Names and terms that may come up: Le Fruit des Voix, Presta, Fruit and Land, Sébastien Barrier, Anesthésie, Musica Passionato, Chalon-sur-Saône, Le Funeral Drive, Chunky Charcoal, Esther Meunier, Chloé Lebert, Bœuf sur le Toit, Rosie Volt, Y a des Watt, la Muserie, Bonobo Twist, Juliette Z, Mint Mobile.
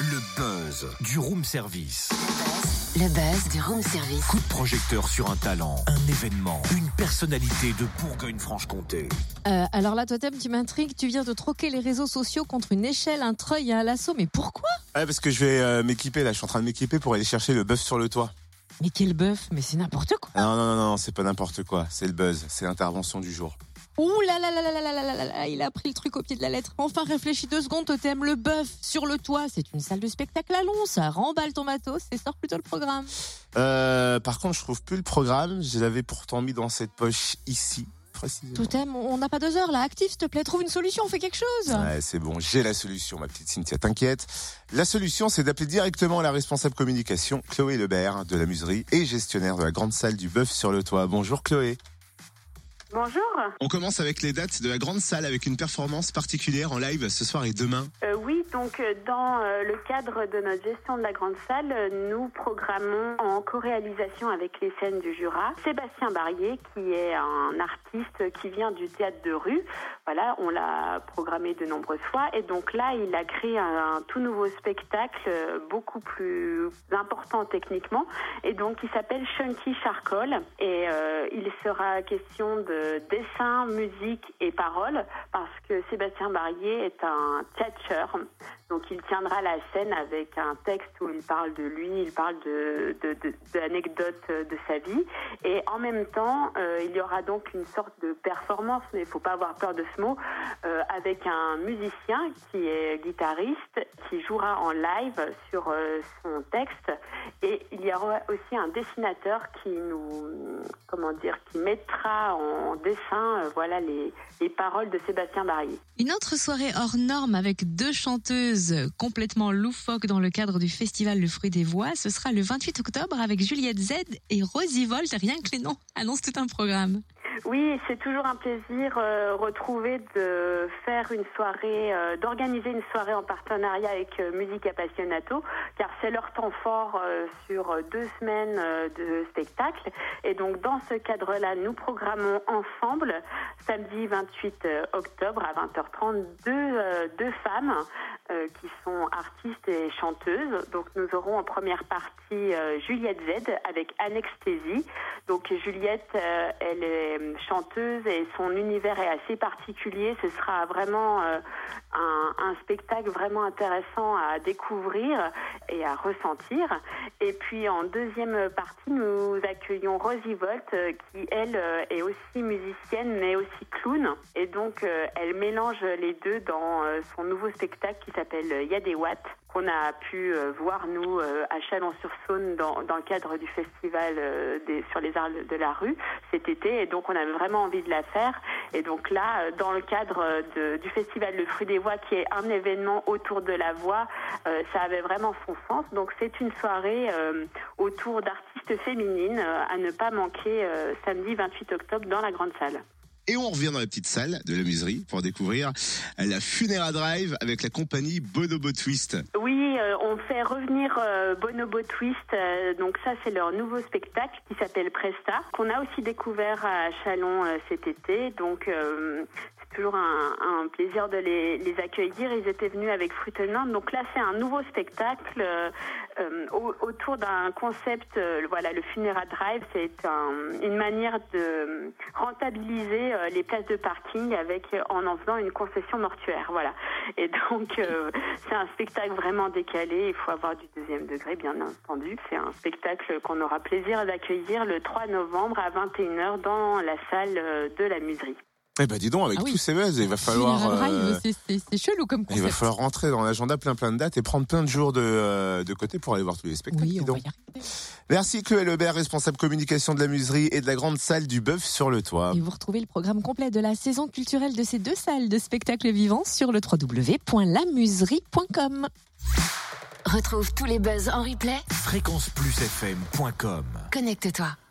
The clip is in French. Le buzz du room service. Le buzz du room service. Coup de projecteur sur un talent, un événement, une personnalité de Bourgogne-Franche-Comté. Alors là, Totem, tu m'intrigues. Tu viens de troquer les réseaux sociaux contre une échelle, un treuil et un lasso. Mais pourquoi ? Ouais, parce que je vais m'équiper. Là, je suis en train de m'équiper pour aller chercher le bœuf sur le toit. Mais quel bœuf ? Mais c'est n'importe quoi. Non, c'est pas n'importe quoi. C'est le buzz. C'est l'intervention du jour. Ouh là, il a pris le truc au pied de la lettre. Enfin, réfléchis 2 secondes, Totem. Le bœuf sur le toit, c'est une salle de spectacle à Lons. Ça remballe ton matos et sort plutôt le programme. Par contre, je trouve plus le programme. Je l'avais pourtant mis dans cette poche ici, précisément. Totem, on n'a pas 2 heures là. Active, s'il te plaît. Trouve une solution, on fait quelque chose. Ouais, c'est bon, j'ai la solution, ma petite Cynthia. T'inquiète. La solution, c'est d'appeler directement la responsable communication, Chloé Lebert, de la Muserie et gestionnaire de la grande salle du bœuf sur le toit. Bonjour, Chloé. Bonjour. On commence avec les dates de la grande salle avec une performance particulière en live ce soir et demain. Donc dans le cadre de notre gestion de la grande salle, nous programmons en co-réalisation avec les scènes du Jura Sébastien Barrier, qui est un artiste qui vient du théâtre de rue. Voilà, on l'a programmé de nombreuses fois et donc là, il a créé un tout nouveau spectacle beaucoup plus important techniquement et donc il s'appelle Chunky Charcoal et il sera question de dessin, musique et paroles parce que Sébastien Barrier est un tchatcheur. Donc il tiendra la scène avec un texte où il parle de lui, il parle d'anecdotes de sa vie et en même temps il y aura donc une sorte de performance, mais il ne faut pas avoir peur de ce mot, avec un musicien qui est guitariste qui jouera en live sur son texte et il y aura aussi un dessinateur qui nous, qui mettra en dessin les paroles de Sébastien Barrier. Une autre soirée hors norme avec 2 chanteuses complètement loufoques dans le cadre du festival Le Fruit des Voix. Ce sera le 28 octobre avec Juliette Z et Rosie Volt. Rien que les noms annoncent tout un programme. Oui, c'est toujours un plaisir retrouvé de faire une soirée, d'organiser une soirée en partenariat avec Musica Passionato, car c'est leur temps fort sur 2 semaines de spectacle. Et donc dans ce cadre-là, nous programmons ensemble samedi 28 octobre à 20h30 deux femmes qui sont artistes et chanteuses. Donc nous aurons en première partie Juliette Z avec Anesthésie. Donc Juliette, elle est chanteuse et son univers est assez particulier. Ce sera vraiment un spectacle vraiment intéressant à découvrir et à ressentir. Et puis en deuxième partie, nous accueillons Rosie Volt qui, elle, est aussi musicienne mais aussi clown. Et donc, elle mélange les deux dans son nouveau spectacle qui s'appelle « Y a des Watt ». On a pu voir, nous, à Chalon-sur-Saône, dans le cadre du festival sur les arts de la rue cet été. Et donc, on avait vraiment envie de la faire. Et donc là, dans le cadre du festival Le Fruit des Voix, qui est un événement autour de la voix, ça avait vraiment son sens. Donc, c'est une soirée autour d'artistes féminines à ne pas manquer samedi 28 octobre dans la grande salle. Et on revient dans la petite salle de la Muserie pour découvrir la Funeral Drive avec la compagnie Bonobo Twist. Oui, on fait revenir Bonobo Twist. Donc ça, c'est leur nouveau spectacle qui s'appelle Presta, qu'on a aussi découvert à Châlons cet été. Donc c'est toujours un plaisir de les accueillir. Ils étaient venus avec Fruit and Land. Donc là, c'est un nouveau spectacle autour d'un concept. Le Funeral Drive, c'est une manière de rentabiliser les places de parking en faisant une concession mortuaire, voilà. Et donc c'est un spectacle vraiment décalé, il faut avoir du 2e degré bien entendu. C'est un spectacle qu'on aura plaisir d'accueillir le 3 novembre à 21h dans la salle de la Muserie. Eh ben dis donc, avec tous ces buzz, il va falloir c'est chelou comme concept. Il va falloir rentrer dans l'agenda plein de dates et prendre plein de jours de côté pour aller voir tous les spectacles. Oui, on va y arriver. Merci Chloé Lebert, responsable communication de la Muserie et de la grande salle du Bœuf sur le Toit. Et vous retrouvez le programme complet de la saison culturelle de ces 2 salles de spectacles vivants sur le www.lamuserie.com. Retrouve tous les buzz en replay fréquenceplusfm.com. Connecte-toi.